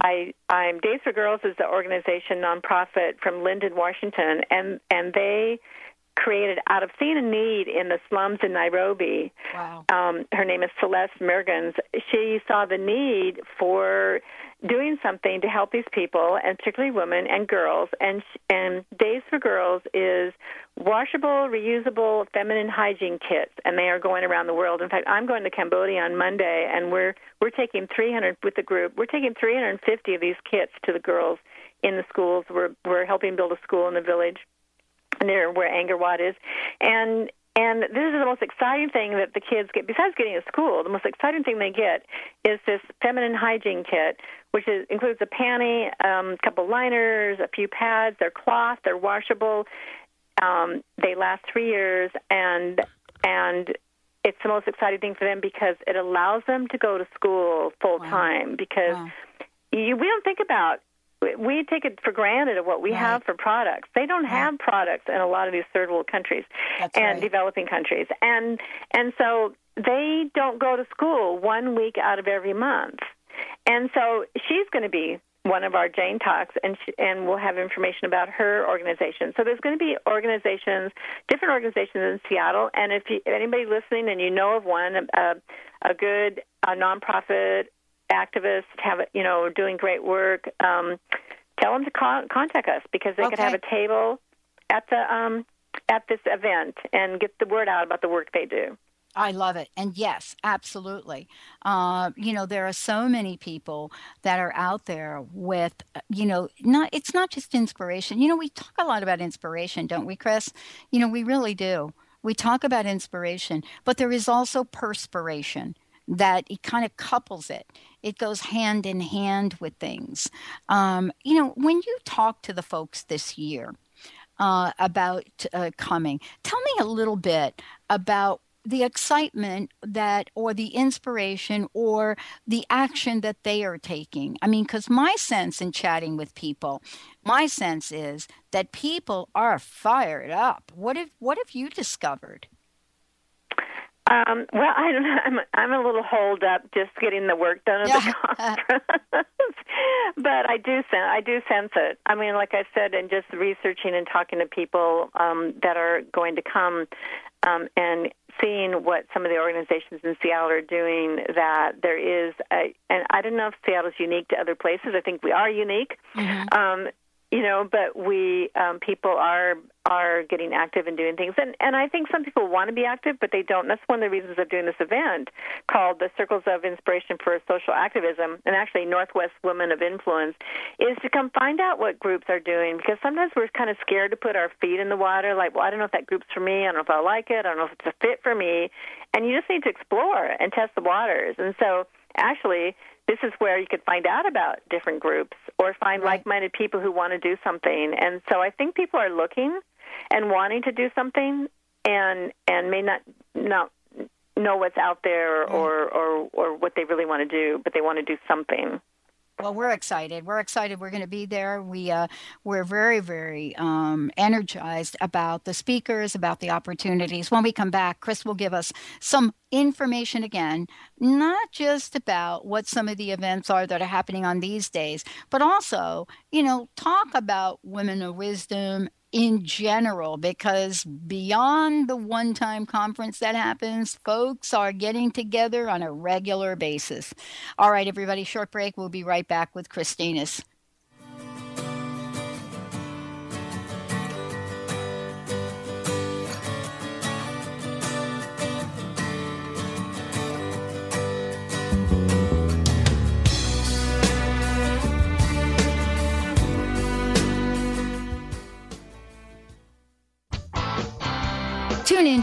I, I'm Days for Girls is the organization, nonprofit from Linden, Washington, and, and they created out of seeing a need in the slums in Nairobi. Wow. Um, her name is Celeste Mergens. She saw the need for doing something to help these people, and particularly women and girls. And and Days for Girls is washable, reusable, feminine hygiene kits, and they are going around the world. In fact, I'm going to Cambodia on Monday, and we're we're taking three hundred with the group. We're taking three hundred fifty of these kits to the girls in the schools. We're we're helping build a school in the village near where Angkor Wat is, and. And this is the most exciting thing that the kids get, besides getting to school, the most exciting thing they get is this feminine hygiene kit, which is, includes a panty, um, a couple liners, a few pads, they're cloth, they're washable. Um, they last three years, and and it's the most exciting thing for them because it allows them to go to school full wow. time. Because wow. you, we don't think about we take it for granted of what we right. have for products. They don't yeah. have products in a lot of these third world countries That's and right. developing countries, and and so they don't go to school one week out of every month, and so she's going to be one of our Jane Talks, and she, and we'll have information about her organization. So there's going to be organizations, different organizations in Seattle, and if, you, if anybody listening and you know of one, a, a good a nonprofit activist, have you know doing great work, um, tell them to call, contact us because they okay. could have a table at the um, at this event and get the word out about the work they do. I love it. And yes, absolutely. Uh, you know, there are so many people that are out there with, you know, not it's not just inspiration. You know, we talk a lot about inspiration, don't we, Kris? You know, we really do. We talk about inspiration, but there is also perspiration that it kind of couples it. It goes hand in hand with things. Um, you know, when you talk to the folks this year uh, about uh, coming, tell me a little bit about the excitement that, or the inspiration, or the action that they are taking. I mean, because my sense in chatting with people, my sense is that people are fired up. What have What have you discovered? Um, well, I don't know. I'm I'm a little holed up just getting the work done at the conference, but I do sense I do sense it. I mean, like I said, and just researching and talking to people um, that are going to come, um, and seeing what some of the organizations in Seattle are doing. That there is, a, and I don't know if Seattle's unique to other places. I think we are unique. Mm-hmm. Um, You know, but we um, people are are getting active and doing things, and and I think some people want to be active, but they don't. That's one of the reasons of doing this event called the Circles of Inspiration for Social Activism, and actually Northwest Women of Influence, is to come find out what groups are doing, because sometimes we're kind of scared to put our feet in the water. Like, well, I don't know if that group's for me. I don't know if I like it. I don't know if it's a fit for me. And you just need to explore and test the waters. And so, actually, this is where you could find out about different groups or find right. like-minded people who want to do something. And so I think people are looking and wanting to do something and and may not not know what's out there mm. or, or, or what they really want to do, but they want to do something. Well, we're excited. We're excited. We're going to be there. We, uh, we're very, very um, energized about the speakers, about the opportunities. When we come back, Kris will give us some information again, not just about what some of the events are that are happening on these days, but also, you know, talk about Women of Wisdom in general, because beyond the one-time conference that happens, folks are getting together on a regular basis. All right, everybody, short break. We'll be right back with Kris Steinnes. Tune in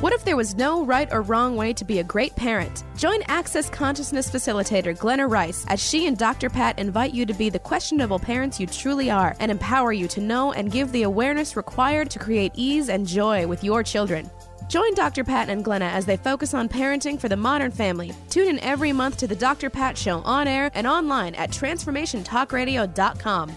What if there was no right or wrong way to be a great parent? Join Access Consciousness Facilitator Glenna Rice as she and Doctor Pat invite you to be the questionable parents you truly are and empower you to know and give the awareness required to create ease and joy with your children. Join Doctor Pat and Glenna as they focus on parenting for the modern family. Tune in every month to the Doctor Pat Show on air and online at transformation talk radio dot com.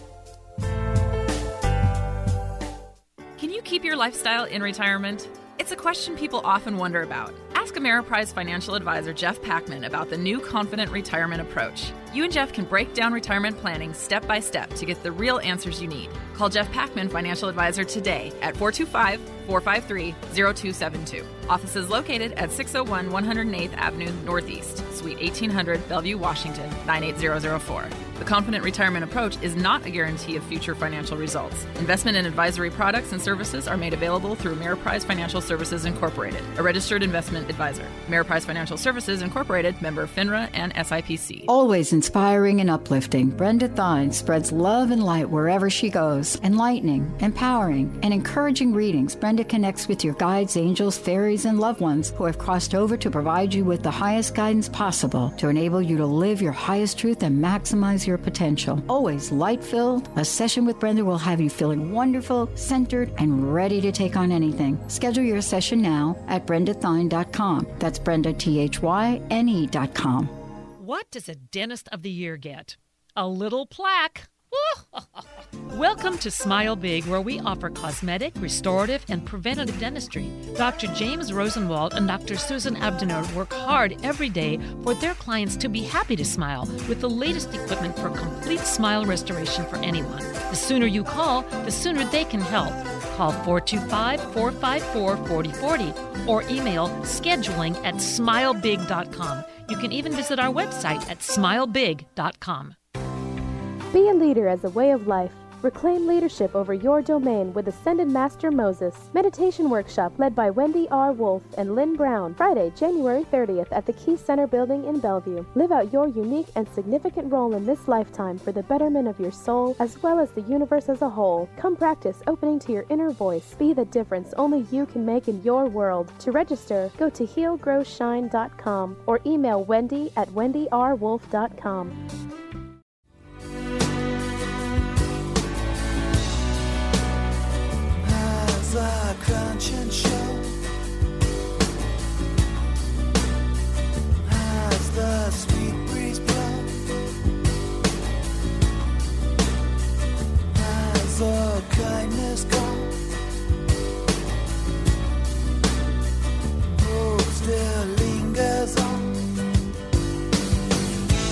Can you keep your lifestyle in retirement? It's a question people often wonder about. Ask Ameriprise Financial Advisor Jeff Packman about the new Confident Retirement Approach. You and Jeff can break down retirement planning step by step to get the real answers you need. Call Jeff Packman, financial advisor, today at four two five, four five three, zero two seven two. Office is located at six oh one one hundred eighth Avenue Northeast, Suite eighteen hundred, Bellevue, Washington, nine eight zero zero four. The Confident Retirement Approach is not a guarantee of future financial results. Investment and advisory products and services are made available through Ameriprise Financial Services Incorporated, a registered investment advisor. Ameriprise Financial Services Incorporated, member FINRA and S I P C. Always inspiring and uplifting, Brenda Thine spreads love and light wherever she goes. Enlightening, empowering, and encouraging readings, Brenda connects with your guides, angels, fairies, and loved ones who have crossed over to provide you with the highest guidance possible to enable you to live your highest truth and maximize your potential. Always light-filled, a session with Brenda will have you feeling wonderful, centered, and ready to take on anything. Schedule your session now at brenda thine dot com. That's Brenda, T H Y N E dot com. What does a dentist of the year get? A little plaque. Welcome to Smile Big, where we offer cosmetic, restorative, and preventative dentistry. Doctor James Rosenwald and Doctor Susan Abdenur work hard every day for their clients to be happy to smile with the latest equipment for complete smile restoration for anyone. The sooner you call, the sooner they can help. Call four two five, four five four, four zero four zero or email scheduling at smile big dot com. You can even visit our website at smile big dot com. Be a leader as a way of life. Reclaim leadership over your domain with Ascended Master Moses. Meditation workshop led by Wendy R. Wolf and Lynn Brown. Friday, January thirtieth at the Key Center building in Bellevue. Live out your unique and significant role in this lifetime for the betterment of your soul as well as the universe as a whole. Come practice opening to your inner voice. Be the difference only you can make in your world. To register, go to heal grow shine dot com or email Wendy at wendy r wolf dot com. The Conscience Show as the sweet breeze blow, as the kindness gone, hope still lingers on.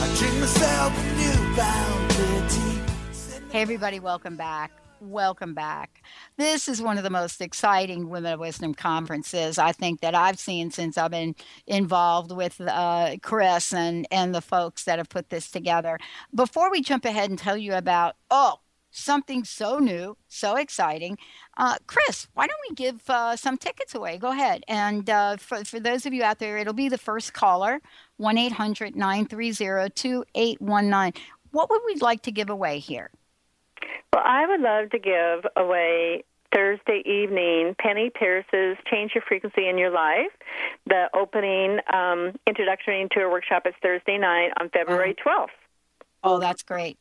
I dream myself a new boundary. Hey everybody, welcome back. Welcome back. This is one of the most exciting Women of Wisdom conferences I think that I've seen since I've been involved with uh, Kris and, and the folks that have put this together. Before we jump ahead and tell you about, oh, something so new, so exciting, uh, Kris, why don't we give uh, some tickets away? Go ahead. And uh, for, for those of you out there, it'll be the first caller, one eight hundred, nine three zero, two eight one nine. What would we like to give away here? Well, I would love to give away Thursday evening Penny Pierce's Change Your Frequency in Your Life. The opening um, introduction to her workshop is Thursday night on February twelfth. Oh, that's great.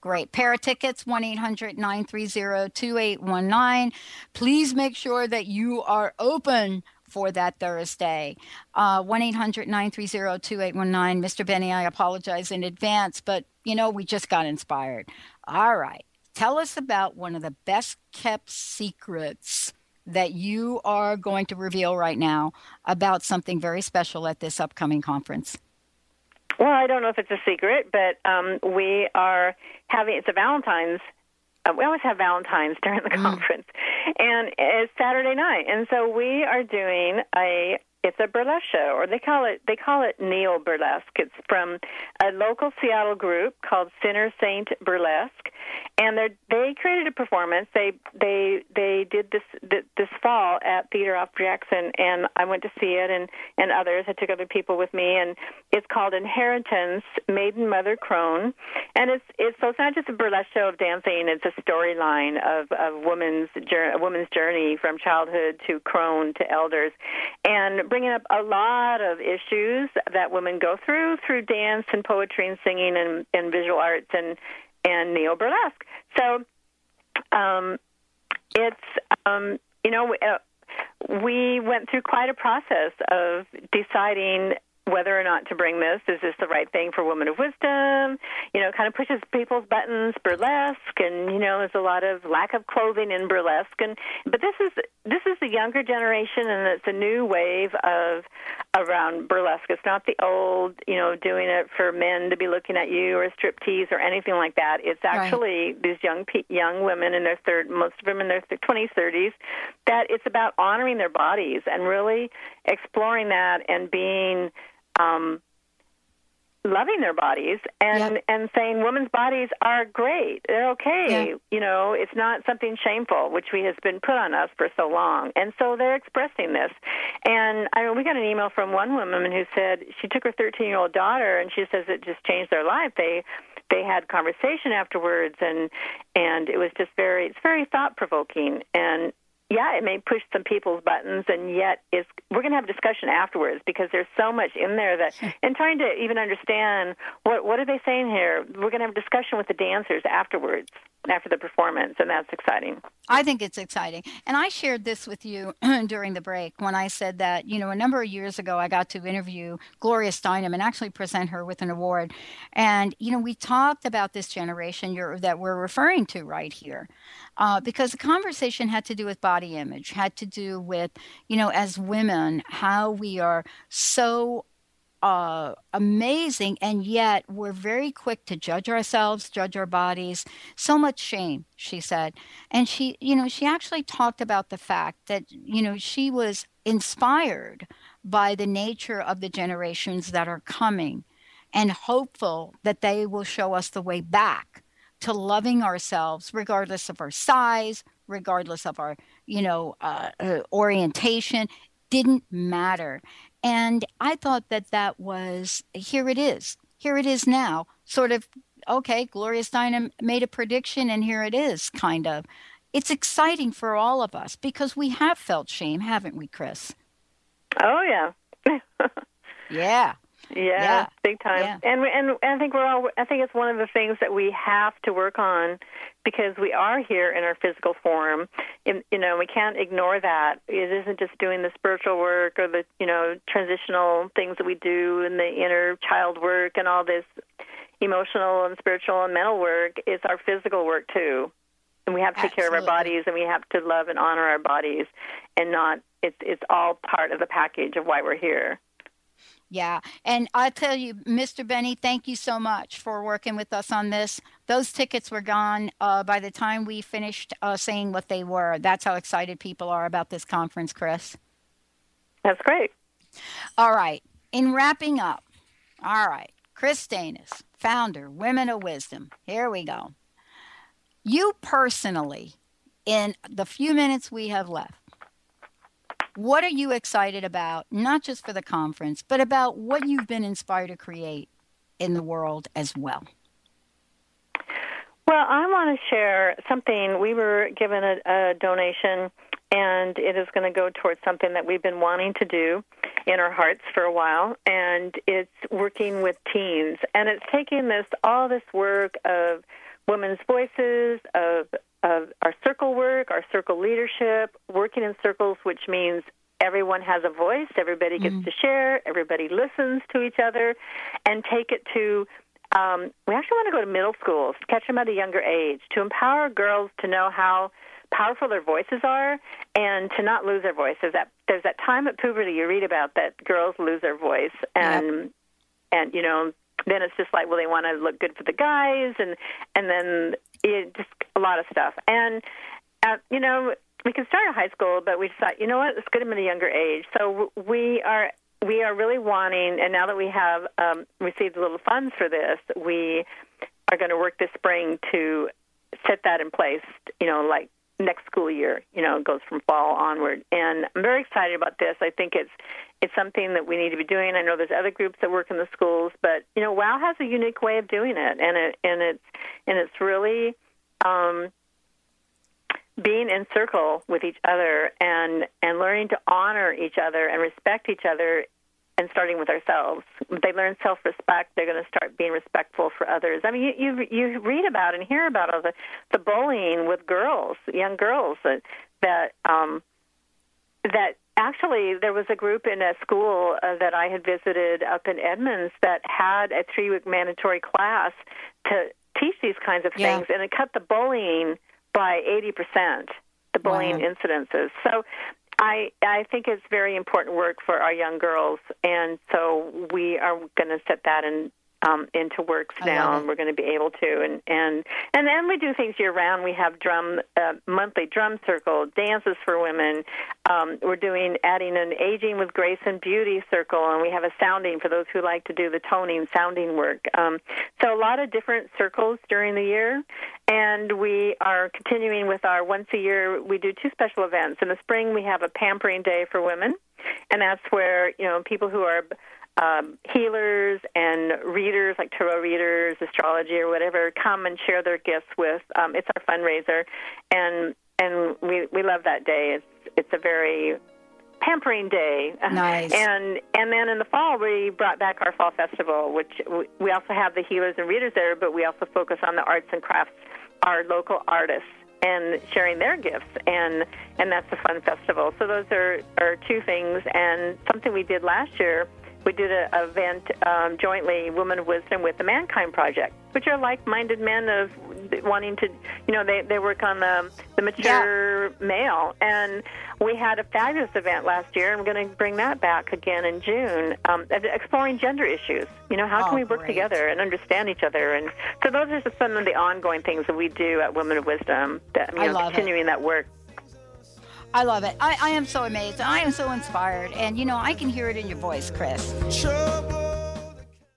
Great. Pair of tickets, one eight hundred, nine three zero, two eight one nine. Please make sure that you are open for that Thursday. Uh, one eight hundred, nine three zero, two eight one nine. Mister Benny, I apologize in advance, but, you know, we just got inspired. All right. Tell us about one of the best kept secrets that you are going to reveal right now about something very special at this upcoming conference. Well, I don't know if it's a secret, but um, we are having, it's a Valentine's, uh, we always have Valentine's during the conference, mm. and it's Saturday night. And so we are doing a, it's a burlesque show, or they call it they call it neo burlesque. It's from a local Seattle group called Sinner Saint Burlesque, and they they created a performance. They they they did this this fall at Theater Off Jackson, and I went to see it, and, and others. I took other people with me, and it's called Inheritance: Maiden Mother Crone, and it's it's so it's not just a burlesque show of dancing. It's a storyline of of woman's a woman's journey from childhood to crone to elders, and bringing up a lot of issues that women go through, through dance and poetry and singing and, and visual arts and, and neo-burlesque. So um, it's, um, you know, we went through quite a process of deciding whether or not to bring this. Is this the right thing for Women of Wisdom? You know, kind of pushes people's buttons, burlesque, and, you know, there's a lot of lack of clothing in burlesque. And but this is this is the younger generation, and it's a new wave of around burlesque. It's not the old, you know, doing it for men to be looking at you or striptease or anything like that. It's actually right. these young young women in their third, most of them in their twenties, thirties, that it's about honoring their bodies and really exploring that and being um, loving their bodies and, yep. and saying women's bodies are great. They're okay. Yep. You know, it's not something shameful, which we has been put on us for so long. And so they're expressing this. And I mean, we got an email from one woman who said she took her thirteen-year-old daughter, and she says it just changed their life. They they had conversation afterwards, and and it was just very, it's very thought-provoking. And yeah, it may push some people's buttons, and yet it's, we're going to have a discussion afterwards because there's so much in there that, and trying to even understand what what are they saying here. We're going to have a discussion with the dancers afterwards, after the performance, and that's exciting. I think it's exciting. And I shared this with you during the break when I said that, you know, a number of years ago, I got to interview Gloria Steinem and actually present her with an award. And, you know, we talked about this generation you're, that we're referring to right here uh, because the conversation had to do with body image, had to do with, you know, as women, how we are so Uh, amazing, and yet we're very quick to judge ourselves, judge our bodies. So much shame, she said. And she, you know, she actually talked about the fact that, you know, she was inspired by the nature of the generations that are coming and hopeful that they will show us the way back to loving ourselves, regardless of our size, regardless of our, you know, uh, uh, orientation. Didn't matter. And I thought that that was, here it is. Here it is now. Sort of, okay, Gloria Steinem made a prediction and here it is, kind of. It's exciting for all of us because we have felt shame, haven't we, Kris? Oh, yeah. yeah. Yeah, yeah, big time. Yeah. And we, and I think we're all, I think it's one of the things that we have to work on because we are here in our physical form. In, you know, we can't ignore that. It isn't just doing the spiritual work or the, you know, transitional things that we do and the inner child work and all this emotional and spiritual and mental work. It's our physical work too. And we have to take Absolutely. Care of our bodies, and we have to love and honor our bodies, and not, it's, it's all part of the package of why we're here. Yeah. And I tell you, Mister Benny, thank you so much for working with us on this. Those tickets were gone uh, by the time we finished uh, saying what they were. That's how excited people are about this conference, Kris. That's great. All right. In wrapping up, all right, Kris Steinnes, founder, Women of Wisdom. Here we go. You personally, in the few minutes we have left, what are you excited about, not just for the conference, but about what you've been inspired to create in the world as well? Well, I want to share something. We were given a, a donation, and it is going to go towards something that we've been wanting to do in our hearts for a while, and it's working with teens. And it's taking this all this work of women's voices, of of our circle work, our circle leadership, working in circles, which means everyone has a voice, everybody gets mm-hmm. to share, everybody listens to each other, and take it to, um, we actually want to go to middle schools, catch them at a younger age, to empower girls to know how powerful their voices are and to not lose their voices. That, there's that time at puberty you read about that girls lose their voice, and, yep. and you know, then it's just like, well, they want to look good for the guys, and, and then it, just a lot of stuff. And, uh, you know, we can start at high school, but we thought, you know what, let's get them at a younger age. So we are we are really wanting, and now that we have um, received a little funds for this, we are going to work this spring to set that in place, you know, like next school year, you know, it goes from fall onward. And I'm very excited about this. I think it's it's something that we need to be doing. I know there's other groups that work in the schools, but, you know, WOW has a unique way of doing it, and it and it's, and it's really um, being in circle with each other and, and learning to honor each other and respect each other, and starting with ourselves. If they learn self-respect, they're going to start being respectful for others. I mean, you you, you read about and hear about all the, the bullying with girls, young girls, that that, um, that actually there was a group in a school uh, that I had visited up in Edmonds that had a three-week mandatory class to teach these kinds of things, yeah. and it cut the bullying by eighty percent, the bullying wow. incidences. So I, I think it's very important work for our young girls, and so we are going to set that in, um, into works now, and we're going to be able to. And, and, and then we do things year-round. We have drum uh, monthly drum circle, dances for women. Um, we're doing adding an aging with grace and beauty circle, and we have a sounding for those who like to do the toning, sounding work. Um, so a lot of different circles during the year. And we are continuing with our once a year, we do two special events. In the spring, we have a pampering day for women, and that's where, you know, people who are um, healers and readers, like tarot readers, astrology or whatever, come and share their gifts with. Um, it's our fundraiser, and and we, we love that day. It's it's a very pampering day. Nice. And and then in the fall, we brought back our fall festival, which we also have the healers and readers there, but we also focus on the arts and crafts, our local artists, and sharing their gifts, and and that's a fun festival. So those are, are two things, and something we did last year, we did an event um, jointly, Woman of Wisdom with the Mankind Project, which are like-minded men of wanting to, you know, they, they work on the, the mature yeah. male, and we had a fabulous event last year, and we're going to bring that back again in June, um, exploring gender issues. You know, how oh, can we work great. together and understand each other? And so those are just some of the ongoing things that we do at Women of Wisdom, that, you know, I love continuing it. that work. I love it. I, I am so amazed. I am so inspired. And, you know, I can hear it in your voice, Kris.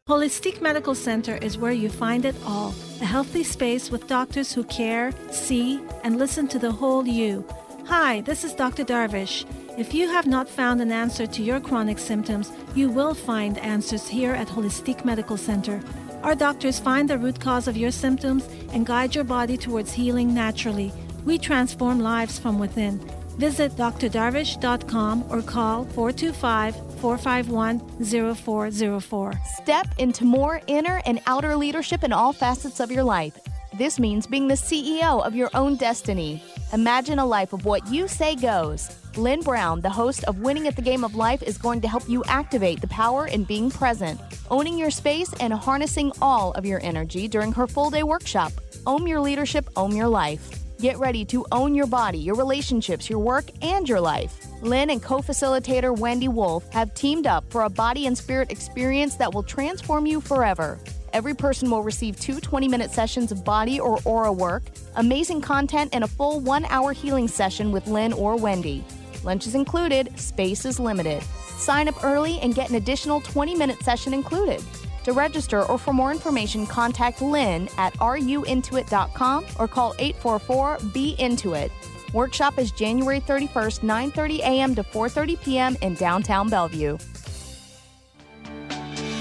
Holistic Medical Center is where you find it all. A healthy space with doctors who care, see, and listen to the whole you. Hi, this is Doctor Darvish. If you have not found an answer to your chronic symptoms, you will find answers here at Holistic Medical Center. Our doctors find the root cause of your symptoms and guide your body towards healing naturally. We transform lives from within. Visit d r darvish dot com or call four two five, four five one, zero four zero four. Step into more inner and outer leadership in all facets of your life. This means being the C E O of your own destiny. Imagine a life of what you say goes. Lynn Brown, the host of Winning at the Game of Life, is going to help you activate the power in being present, owning your space, and harnessing all of your energy during her full-day workshop, Own Your Leadership, Own Your Life. Get ready to own your body, your relationships, your work, and your life. Lynn and co-facilitator Wendy Wolf have teamed up for a body and spirit experience that will transform you forever. Every person will receive two twenty-minute sessions of body or aura work, amazing content, and a full one-hour healing session with Lynn or Wendy. Lunch is included. Space is limited. Sign up early and get an additional twenty-minute session included. To register or for more information, contact Lynn at r u intuit dot com or call eight four four, B, intuit. Workshop is January thirty-first, nine thirty a.m. to four thirty p.m. in downtown Bellevue.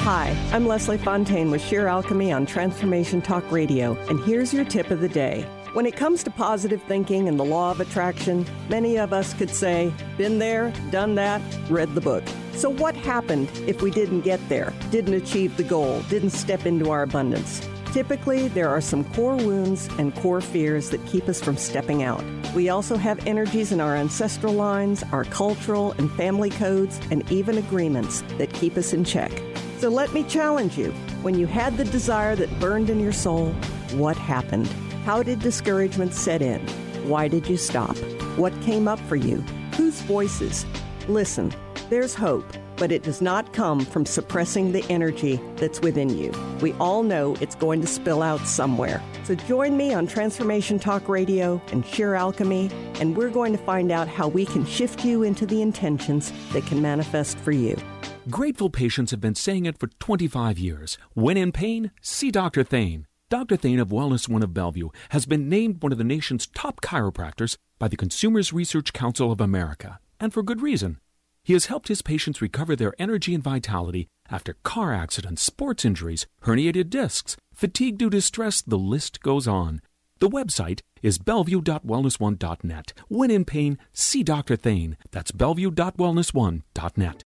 Hi, I'm Leslie Fontaine with Sheer Alchemy on Transformation Talk Radio, and here's your tip of the day. When it comes to positive thinking and the law of attraction, many of us could say, been there, done that, read the book. So what happened if we didn't get there, didn't achieve the goal, didn't step into our abundance? Typically, there are some core wounds and core fears that keep us from stepping out. We also have energies in our ancestral lines, our cultural and family codes, and even agreements that keep us in check. So let me challenge you. When you had the desire that burned in your soul, what happened? How did discouragement set in? Why did you stop? What came up for you? Whose voices? Listen, there's hope, but it does not come from suppressing the energy that's within you. We all know it's going to spill out somewhere. So join me on Transformation Talk Radio and Sheer Alchemy, and we're going to find out how we can shift you into the intentions that can manifest for you. Grateful patients have been saying it for twenty-five years. When in pain, see Doctor Thane. Doctor Thane of Wellness One of Bellevue has been named one of the nation's top chiropractors by the Consumers Research Council of America, and for good reason. He has helped his patients recover their energy and vitality after car accidents, sports injuries, herniated discs, fatigue due to stress, the list goes on. The website is bellevue dot wellness one dot net. When in pain, see Doctor Thane. That's bellevue dot wellness one dot net.